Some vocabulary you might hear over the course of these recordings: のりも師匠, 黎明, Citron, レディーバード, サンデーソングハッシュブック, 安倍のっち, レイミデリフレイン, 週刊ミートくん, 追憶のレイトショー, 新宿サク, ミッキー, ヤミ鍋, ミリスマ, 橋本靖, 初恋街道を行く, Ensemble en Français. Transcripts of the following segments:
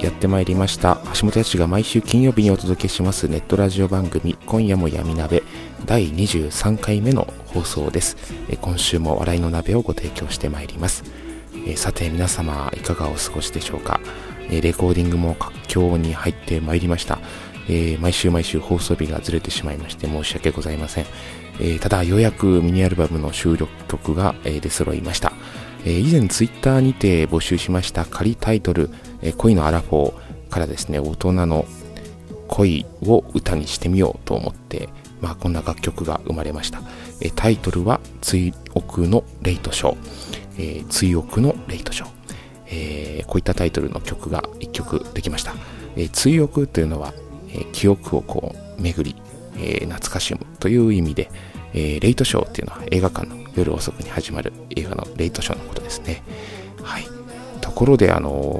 やってまいりました。橋本靖が毎週金曜日にお届けしますネットラジオ番組今夜も闇鍋、第23回目の放送です。今週も笑いの鍋をご提供してまいります。さて皆様いかがお過ごしでしょうか。レコーディングも佳境に入ってまいりました。毎週放送日がずれてしまいまして申し訳ございません。ただようやくミニアルバムの収録曲が出揃いました。以前ツイッターにて募集しました仮タイトル、恋のアラフォーからですね、大人の恋を歌にしてみようと思って、こんな楽曲が生まれました。タイトルは追憶のレイトショー、こういったタイトルの曲が1曲できました。追憶というのは、記憶をこう巡り、懐かしむという意味で、レイトショーっていうのは映画館の夜遅くに始まる映画のレイトショーのことですね。はい。ところで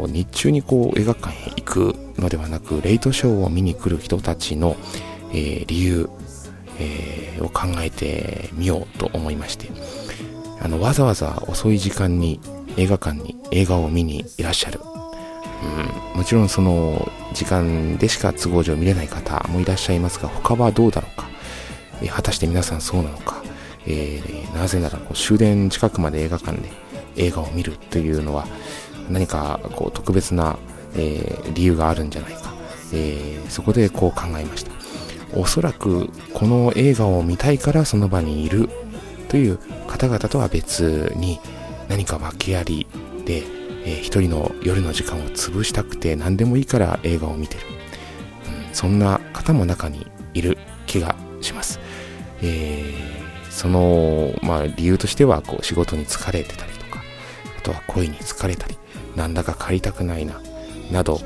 日中にこう映画館へ行くのではなく、レイトショーを見に来る人たちの、理由、を考えてみようと思いまして、わざわざ遅い時間に映画館に映画を見にいらっしゃる。もちろんその時間でしか都合上見れない方もいらっしゃいますが、他はどうだろうか。果たして皆さんそうなのか。なぜなら終電近くまで映画館で映画を見るというのは何かこう特別な、理由があるんじゃないか。そこでこう考えました。おそらくこの映画を見たいからその場にいるという方々とは別に、何か訳ありで、一人の夜の時間を潰したくて何でもいいから映画を見てる、そんな方も中にいる気がします。その、理由としては仕事に疲れてたりとか、あとは恋に疲れたり、なんだか借りたくないななど、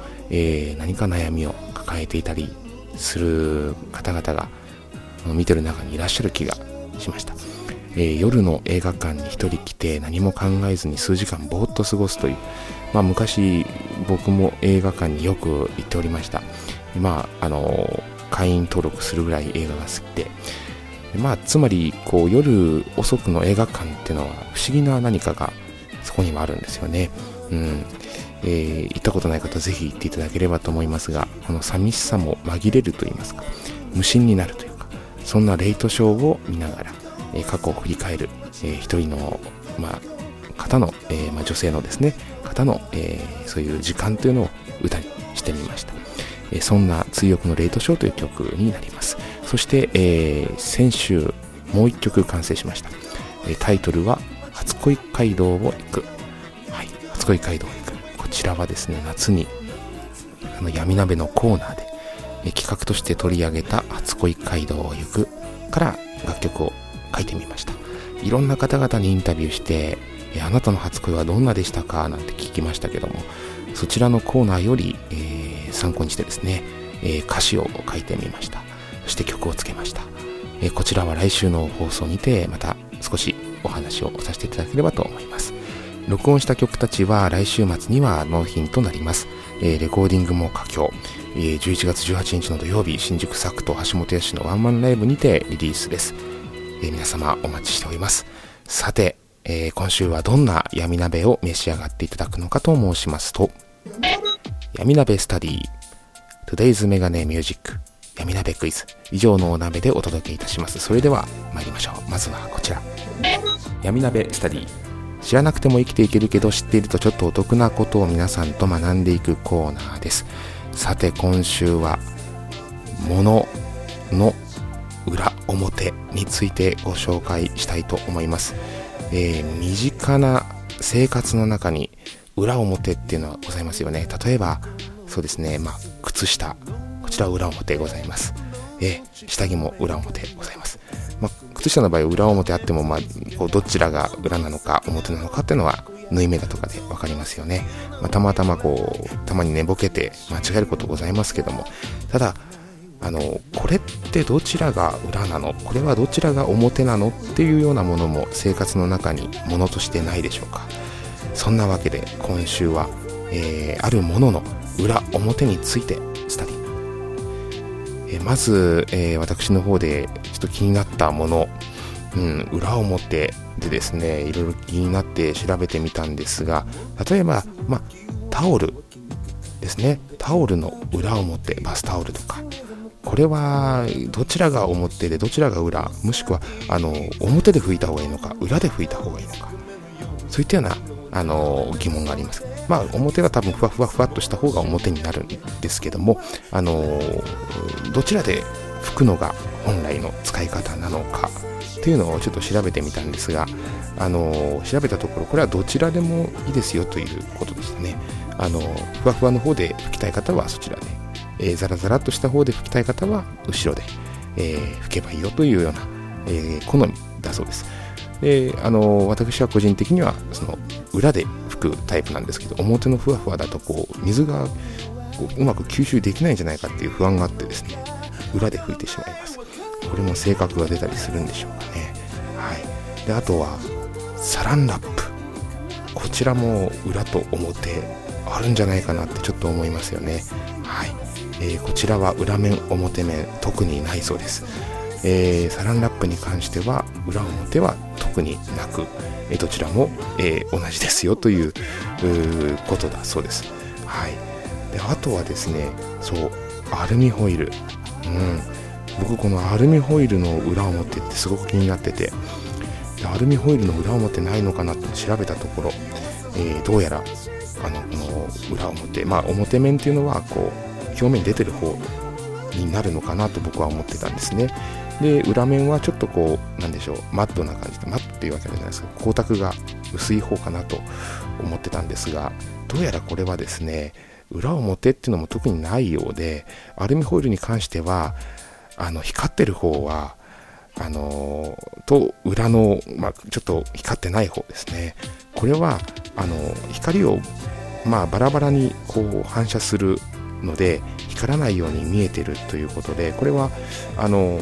何か悩みを抱えていたりする方々が見てる中にいらっしゃる気がしました。夜の映画館に一人来て何も考えずに数時間ぼーっと過ごすという、昔僕も映画館によく行っておりました。会員登録するぐらい映画が好きで、つまり夜遅くの映画館っていうのは不思議な何かがそこにもあるんですよね。行ったことない方ぜひ行っていただければと思いますが、この寂しさも紛れると言いますか、無心になるというか、そんなレイトショーを見ながら、過去を振り返る、一人の、方の、女性のですね方の、そういう時間というのを歌にしてみました。そんな追憶のレイトショーという曲になります。そして、先週もう一曲完成しました。タイトルは初恋街道を行く。はい、初恋街道を行く。こちらはですね、夏に闇鍋のコーナーで、企画として取り上げた初恋街道を行くから楽曲を書いてみました。いろんな方々にインタビューして、あなたの初恋はどんなでしたかなんて聞きましたけども、そちらのコーナーより、参考にしてですね、歌詞を書いてみました。そして曲をつけました。こちらは来週の放送にてまた少しお話をさせていただければと思います。録音した曲たちは来週末には納品となります。レコーディングも佳境。11月18日の土曜日、新宿サクと橋本靖のワンマンライブにてリリースです。皆様お待ちしております。さて、今週はどんな闇鍋を召し上がっていただくのかと申しますと、闇鍋スタディ Today's メガネミュージック闇鍋クイズ、以上のお鍋でお届けいたします。それでは参りましょう。まずはこちら。闇鍋スタディ、知らなくても生きていけるけど知っているとちょっとお得なことを皆さんと学んでいくコーナーです。さて今週は物の裏表についてご紹介したいと思います。身近な生活の中に裏表っていうのはございますよね。例えばそうですね、靴下、こちら裏表ございます。下着も裏表ございます。靴下の場合裏表あっても、どちらが裏なのか表なのかっていうのは縫い目だとかで分かりますよね。たまに寝ぼけて間違えることございますけども、ただこれってどちらが裏なの、これはどちらが表なのっていうようなものも生活の中にものとしてないでしょうか。そんなわけで今週は、あるものの裏表についてスタディ。まず、私の方でちょっと気になったもの、裏表でですね、いろいろ気になって調べてみたんですが、例えば、タオルですね、タオルの裏表、バスタオルとか、これはどちらが表でどちらが裏、もしくは表で拭いた方がいいのか裏で拭いた方がいいのか、そういったような疑問があります。表は多分ふわふわふわっとした方が表になるんですけども、どちらで拭くのが本来の使い方なのかっていうのをちょっと調べてみたんですが、調べたところこれはどちらでもいいですよということですね。ふわふわの方で拭きたい方はそちらで、ザラザラとした方で拭きたい方は後ろで、拭けばいいよというような、好みだそうです。で私は個人的にはその裏で拭くタイプなんですけど、表のふわふわだと水がうまく吸収できないんじゃないかっていう不安があってですね、裏で拭いてしまいます。これも性格が出たりするんでしょうかね。であとはサランラップ、こちらも裏と表あるんじゃないかなってちょっと思いますよね。こちらは裏面表面特にないそうです。サランラップに関しては裏表は特になく、どちらも、同じですよということだそうです。であとはですね、アルミホイル、僕このアルミホイルの裏表ってすごく気になってて、アルミホイルの裏表ないのかなって調べたところ、どうやら裏表、表面っていうのは表面出てる方になるのかなと僕は思ってたんですね。で裏面はちょっとマットな感じで、マットっていうわけじゃないですけど、光沢が薄い方かなと思ってたんですが、どうやらこれはですね、裏表っていうのも特にないようで、アルミホイルに関しては光ってる方はと裏の、ちょっと光ってない方ですね、これは光を、バラバラに反射するので光らないように見えてるということで、これは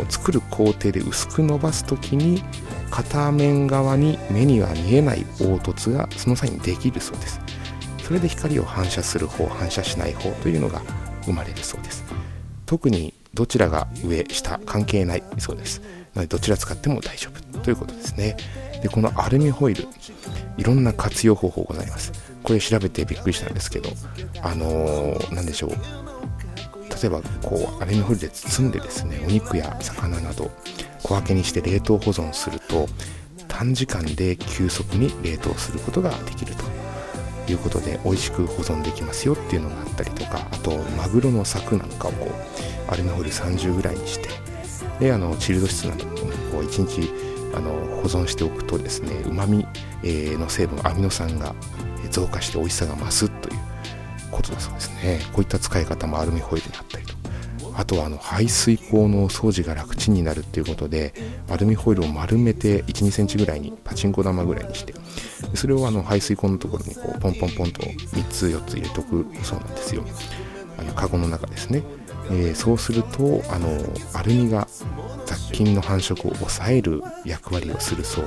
作る工程で薄く伸ばすときに片面側に目には見えない凹凸がその際にできるそうです。それで光を反射する方反射しない方というのが生まれるそうです。特にどちらが上下関係ないそうです。なのでどちら使っても大丈夫ということですね。でこのアルミホイル、いろんな活用方法ございます。これ調べてびっくりしたんですけど、例えばアルミホイルで包んでですね、お肉や魚など小分けにして冷凍保存すると短時間で急速に冷凍することができるということで、美味しく保存できますよっていうのがあったりとか、あとマグロの柵なんかをアルミホイル30ぐらいにして、でチルド室などに1日保存しておくとですね、うまみの成分アミノ酸が増加して美味しさが増すということだそうですね。こういった使い方もアルミホイルにあったりと、あとは排水口の掃除が楽ちんになるということで、アルミホイルを丸めて 1,2 センチぐらいにパチンコ玉ぐらいにして、それを排水口のところにポンポンポンと3つ4つ入れておくそうなんですよ。カゴの中ですね。そうするとアルミが雑菌の繁殖を抑える役割をするそう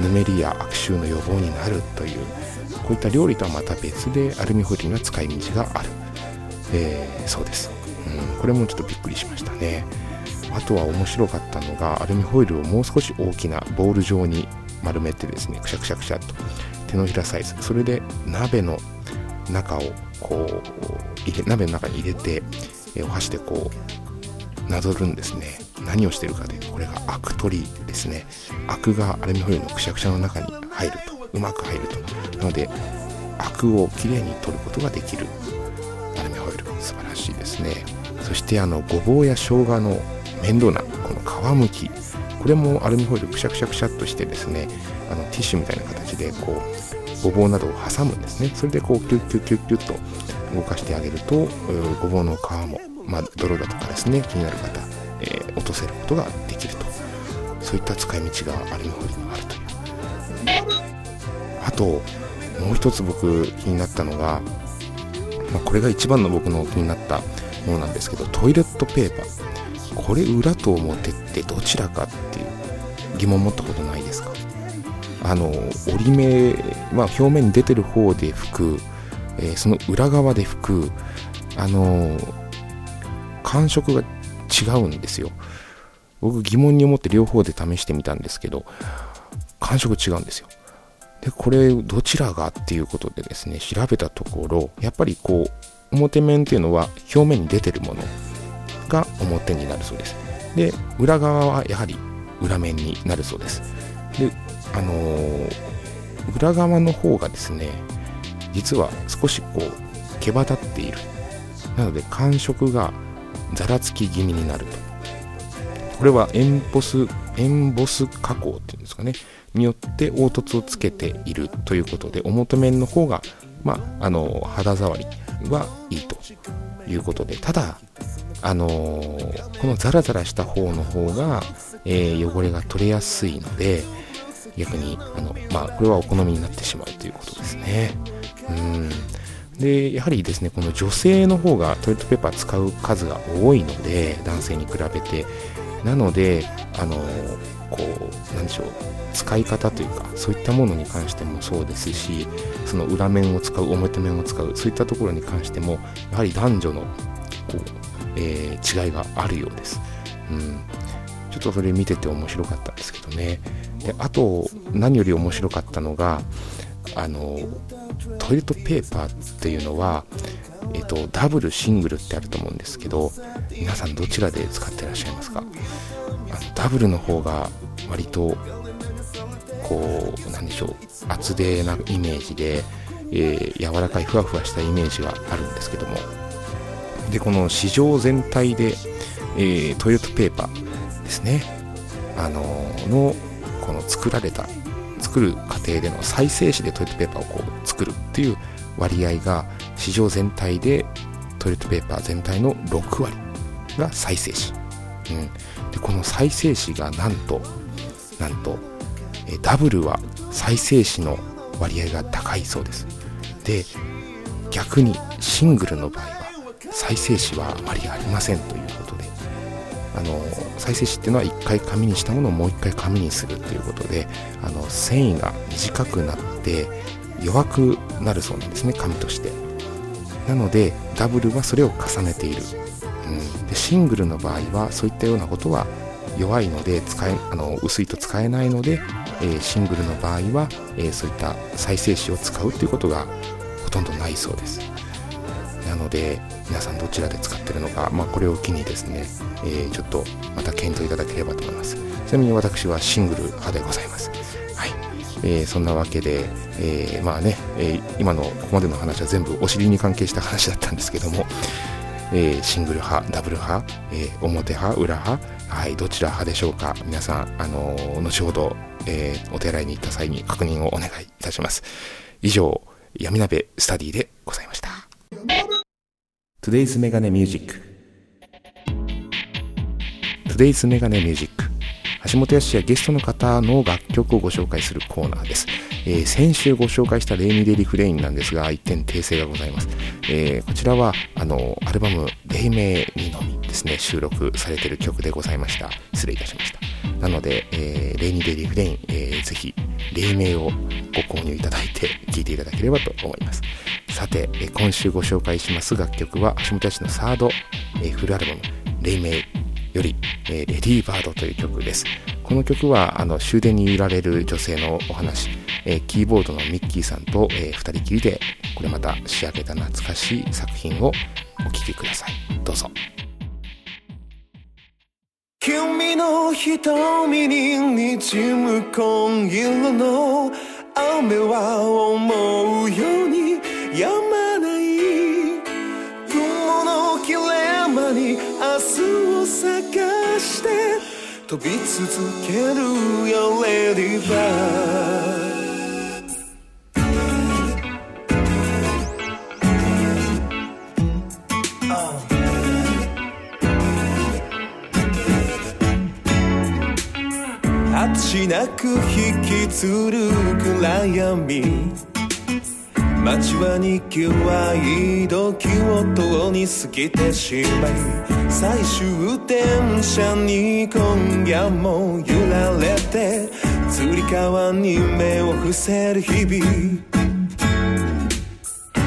で、ぬめりや悪臭の予防になるという、こういった料理とはまた別でアルミホイルには使い道がある、そうです、これもちょっとびっくりしましたね。あとは面白かったのが、アルミホイルをもう少し大きなボール状に丸めてですね、くしゃくしゃくしゃっと手のひらサイズ、それで鍋の中を鍋の中に入れて、お箸でなぞるんですね。何をしているかで、これがアク取りですね。アクがアルミホイルのくしゃくしゃの中に入ると、うまく入ると、なのでアクをきれいに取ることができるアルミホイル、素晴らしいですね。そしてごぼうや生姜の面倒なこの皮むき、これもアルミホイルくしゃくしゃくしゃっとしてですね、ティッシュみたいな形でこうごぼうなどを挟むんですね。それでこうキュッキュッキュッキュッと動かしてあげると、ごぼうの皮も、泥だとかですね、気になる方、落とせることができると、そういった使い道がアルミホイルにあるという。あともう一つ僕気になったのが、これが一番の僕の気になったものなんですけど、トイレットペーパー、これ裏と表ってどちらかっていう疑問持ったことないですか？折り目、表面に出てる方で拭く、その裏側で拭く、感触が違うんですよ。僕疑問に思って両方で試してみたんですけど、感触違うんですよ。でこれどちらがっていうことでですね、調べたところ、やっぱりこう表面っていうのは表面に出てるものが表になるそうです。で裏側はやはり裏面になるそうです。で裏側の方がですね、実は少しこう毛羽立っている、なので感触がざらつき気味になると。これはエンボス加工っていうんですかね、によって凹凸をつけているということで、表面の方が、肌触りはいいということで、ただ、このザラザラした方の方が、汚れが取れやすいので、逆にこれはお好みになってしまうということですね。でやはりですね、この女性の方がトイレットペーパー使う数が多いので、男性に比べて、なので使い方というか、そういったものに関してもそうですし、その裏面を使う、表面を使う、そういったところに関してもやはり男女の違いがあるようです。ちょっとそれ見てて面白かったんですけどね。であと何より面白かったのが、トイレットペーパーっていうのは、ダブルシングルってあると思うんですけど、皆さんどちらで使ってらっしゃいますか？ダブルの方が割と厚手なイメージで、柔らかいふわふわしたイメージがあるんですけども、でこの市場全体で、トイレットペーパーですね、この作る過程での再生紙でトイレットペーパーを作るっていう割合が、市場全体でトイレットペーパー全体の6割が再生紙、でこの再生紙がなんとダブルは再生紙の割合が高いそうです。で逆にシングルの場合は再生紙はあまりありませんということで、再生紙っていうのは1回紙にしたものをもう1回紙にするということで、繊維が短くなって弱くなるそうなんですね、紙として。なのでダブルはそれを重ねている、でシングルの場合はそういったようなことは弱いので薄いと使えないので、シングルの場合は、そういった再生紙を使うということがほとんどないそうです。なので皆さんどちらで使ってるのか、これを機にですね、ちょっとまた検討いただければと思います。ちなみに私はシングル派でございます。そんなわけで、今のここまでの話は全部お尻に関係した話だったんですけども、シングル派、ダブル派、表派、裏派、どちら派でしょうか？皆さん、後ほど、お手洗いに行った際に確認をお願いいたします。以上、闇鍋スタディでございました。 Today's Megane Music。 Today's Megane Music、橋本康やゲストの方の楽曲をご紹介するコーナーです。先週ご紹介したレイミデリフレインなんですが、一点訂正がございます。こちらはアルバム黎明にのみですね、収録されている曲でございました。失礼いたしました。なので、レイミデリフレイン、ぜひ黎明をご購入いただいて聴いていただければと思います。さて、今週ご紹介します楽曲は橋本康のサード、フルアルバム黎明より、レディーバードという曲です。この曲は終電に揺られる女性のお話、キーボードのミッキーさんと、2人きりでこれまた仕上げた懐かしい作品をお聴きください。どうぞ。愛の瞳に滲む紺色の雨は思うように止まない。雲の切れ間に明日を探して飛び続けるよレディバー。しなく引きつる暗闇、街はにぎわい時を通り過ぎてしまい、最終電車に今夜も揺られて、つり革に目を伏せる日々、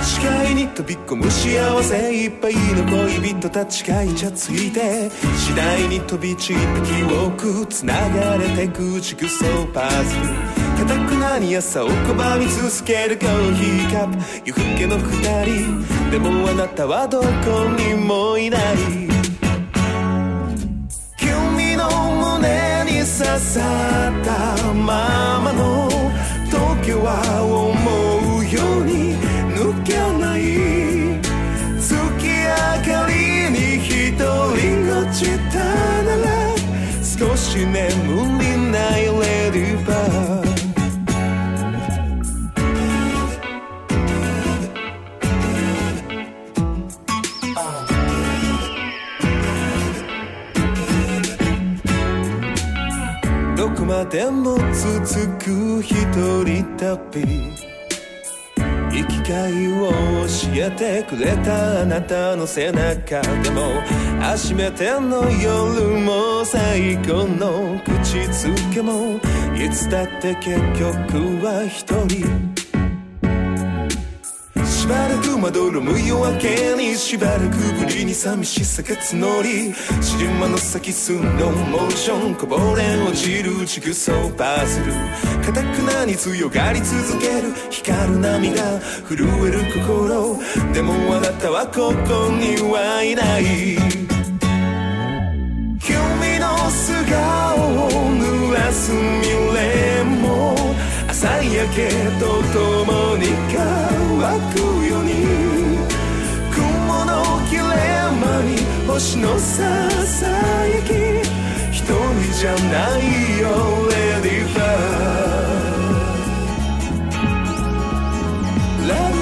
視界に飛び込む幸せいっぱいの恋人たちがイチャついて、次第に飛び散った記憶、繋がれてくジグソーパズル、固くなに朝を拒み続けるコーヒーカップ、夜更けの二人、でもあなたはどこにもいない。君の胸に刺さったままの時計は思うように抜けない。月明かりに一人落ちたなら少し眠りないレディバー。どこまでも続く一人旅、生きがいを教えてくれたあなたの背中でも、初めての夜も最後の口づけも、いつだって結局は一人。しばらくまどろむ夜明けに、しばらくぶりに寂しさが募り、尻間の先スノーモーションこぼれ落ちるジグソーパズル、固くなに強がり続ける光る涙、震える心、でもあなたはここにはいない。君の素顔を濡らす未練も朝焼けと共に乾く星のささやき、一人じゃないよレディバー。ラブ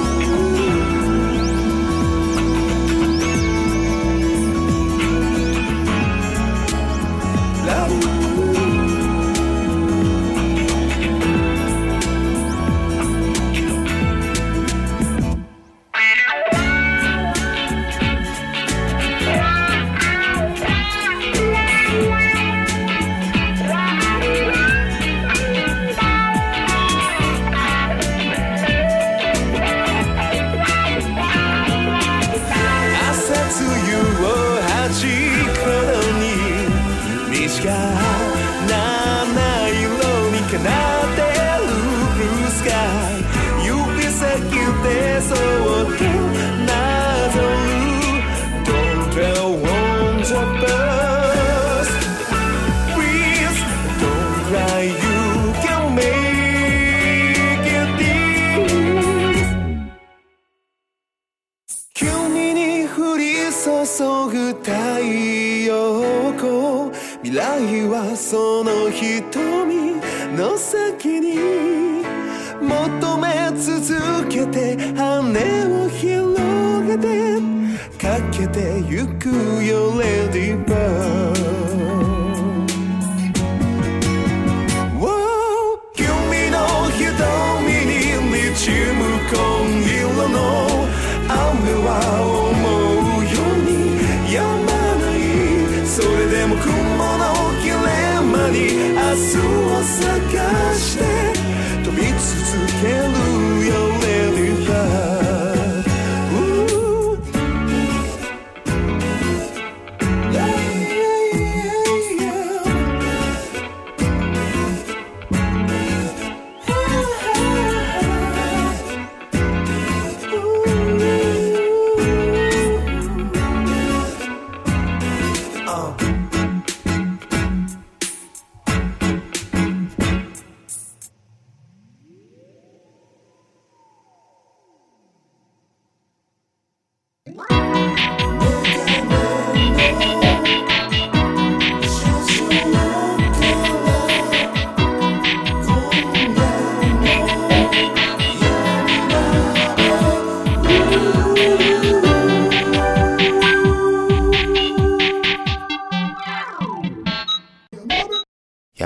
ラブその瞳の先に求め続けて、羽を広げてかけてゆくよレディバー。君の瞳に滲む紺色の雨は思うように止まない。それでも雲の明日を探して飛び続けるよレディバー。Yeah, yeah, yeah.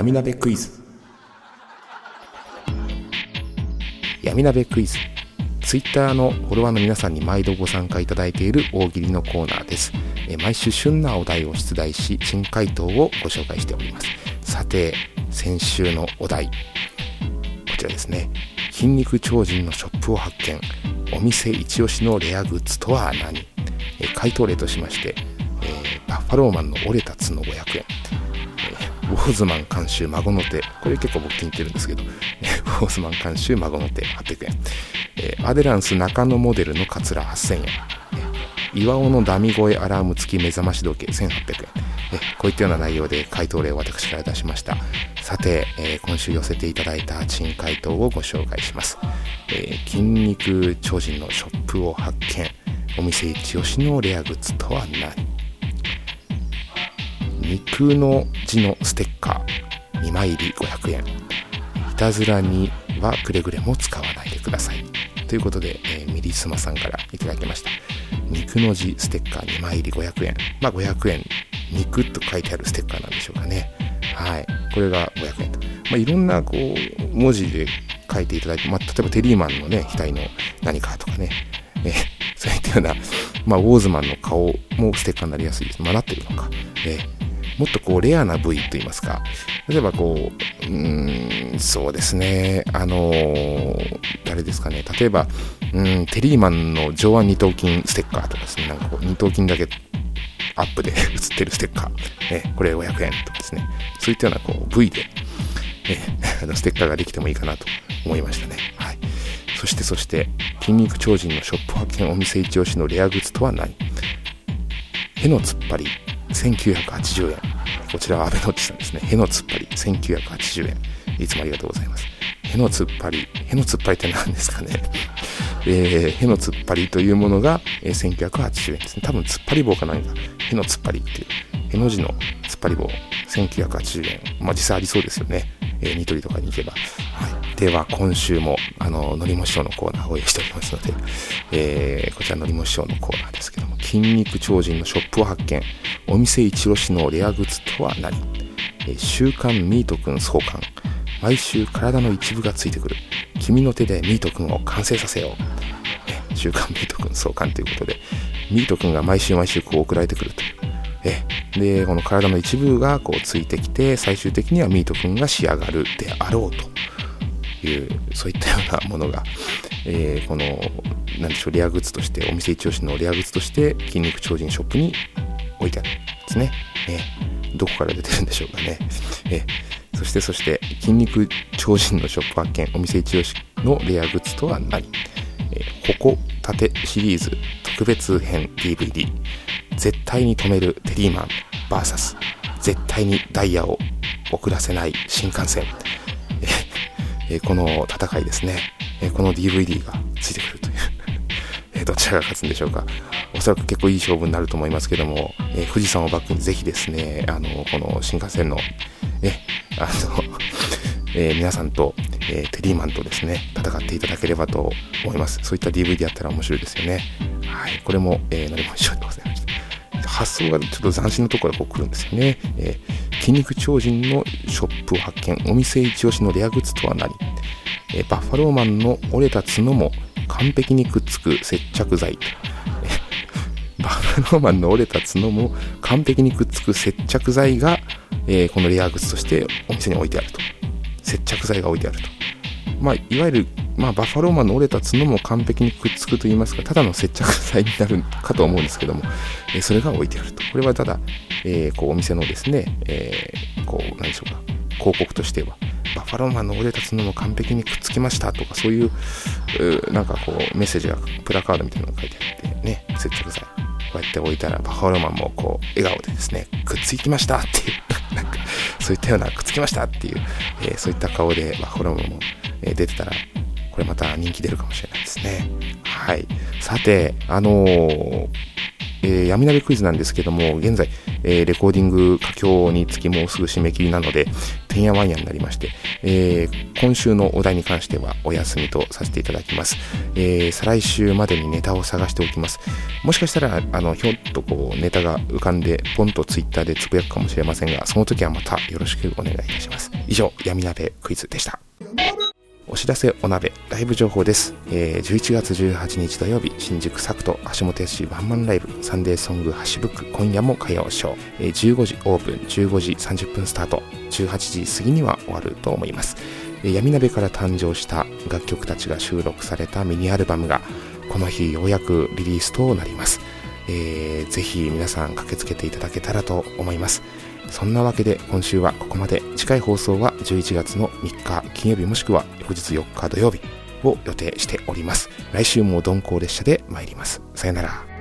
闇鍋クイズ。闇鍋クイズ、ツイッターのフォロワーの皆さんに毎度ご参加いただいている大喜利のコーナーです。毎週旬なお題を出題し、珍回答をご紹介しております。さて、先週のお題、こちらですね。筋肉超人のショップを発見、お店一押しのレアグッズとは何。回答例としまして、バッファローマンの折れた角500円、ウォーズマン監修孫の手、これ結構僕気に入ってるんですけど、ウォーズマン監修孫の手800円、アデランス中野モデルのカツラ8000円、岩尾のダミ声アラーム付き目覚まし時計1800円、こういったような内容で回答例を私から出しました。さて、今週寄せていただいた珍回答をご紹介します。筋肉超人のショップを発見、お店一押しのレアグッズとは何。肉の字のステッカー2枚入り500円、いたずらにはくれぐれも使わないでくださいということで、ミリスマさんからいただきました。肉の字ステッカー2枚入り500円、まあ500円、肉と書いてあるステッカーなんでしょうかね。はい、これが500円と、いろんなこう文字で書いていただいて、例えばテリーマンのね、額の何かとかね、そういったような、ウォーズマンの顔もステッカーになりやすいです。なってるのか、もっとこうレアな部位といいますか、例えばこう、そうですね、誰ですかね、例えばテリーマンの上腕二頭筋ステッカーとかですね、なんかこう二頭筋だけアップで写ってるステッカー、これ500円とかですね、そういったようなこう部位で、ステッカーができてもいいかなと思いましたね。はい。そして筋肉超人のショップ発見、お店一押しのレアグッズとは何。への突っ張り1980円、こちらは安倍のっちさんですね。への突っ張り1980円、いつもありがとうございます。への突っ張り、への突っ張りって何ですかね。への突っ張りというものが、1980円ですね。多分突っ張り棒か何か、への突っ張りっていうへの字の突っ張り棒1980円、実際ありそうですよね、ニトリとかに行けば。はい、では今週ものりも師匠のコーナーを用意しておりますので、こちらのりも師匠のコーナーですけども、筋肉超人のショップを発見、お店一押しのレアグッズとは何。週刊ミートくん創刊、毎週体の一部がついてくる、君の手でミートくんを完成させよう。週刊ミートくん創刊ということで、ミートくんが毎週毎週こう送られてくるという、でこの体の一部がこうついてきて、最終的にはミートくんが仕上がるであろうという、そういったようなものが、この何でしょう、レアグッズとして、お店一押しのレアグッズとして筋肉超人ショップに置いてあるんですね。どこから出てるんでしょうかね。そして筋肉超人のショップ発見、お店一押しのレアグッズとは何。矛盾シリーズ特別編 DVD、絶対に止めるテリーマン VS 絶対にダイヤを遅らせない新幹線、この戦いですね、この DVD がついてくるという、どちらが勝つんでしょうか。おそらく結構いい勝負になると思いますけども、富士山をバックにぜひですね、この新幹線の、皆さんと、テリーマンとですね、戦っていただければと思います。そういった DVD あったら面白いですよね。はい、これも、のりも師匠でございました。発想がちょっと斬新なところがこう来るんですよね。筋肉超人のショップを発見、お店一押しのレアグッズとは何。バッファローマンの折れた角も完璧にくっつく接着剤、バッファローマンの折れた角も完璧にくっつく接着剤が、このレアグッズとしてお店に置いてあると、接着剤が置いてあると、いわゆる、バッファローマンの折れた角も完璧にくっつくと言いますか、ただの接着剤になるかと思うんですけども、それが置いてあると。これはただ、こうお店のですね、こう何でしょうか、広告としてはバッファローマンの折れた角も完璧にくっつきましたとか、そういうなんかこうメッセージがプラカードみたいなのが書いてあってね、接着剤こうやって置いたらバッファローマンもこう笑顔でですね、くっついてましたっていうなんかそういったような、くっつきましたっていう、そういった顔でバッファローマンも出てたら、これまた人気出るかもしれないですね。はい。さて、闇鍋クイズなんですけども、現在、レコーディング佳境につきもうすぐ締め切りなので、てんやわんやになりまして、今週のお題に関してはお休みとさせていただきます。再来週までにネタを探しておきます。もしかしたらひょっとこうネタが浮かんでポンとツイッターでつぶやくかもしれませんが、その時はまたよろしくお願いいたします。以上、闇鍋クイズでした。お知らせお鍋ライブ情報です。11月18日土曜日、新宿サクト橋本康ワンマンライブ、サンデーソングハッシュブック、今夜も歌謡ショー、15時オープン、15時30分スタート、18時過ぎには終わると思います。闇鍋から誕生した楽曲たちが収録されたミニアルバムがこの日ようやくリリースとなります。ぜひ皆さん駆けつけていただけたらと思います。そんなわけで今週はここまで。次回放送は11月の3日金曜日もしくは翌日4日土曜日を予定しております。来週も鈍行列車で参ります。さよなら。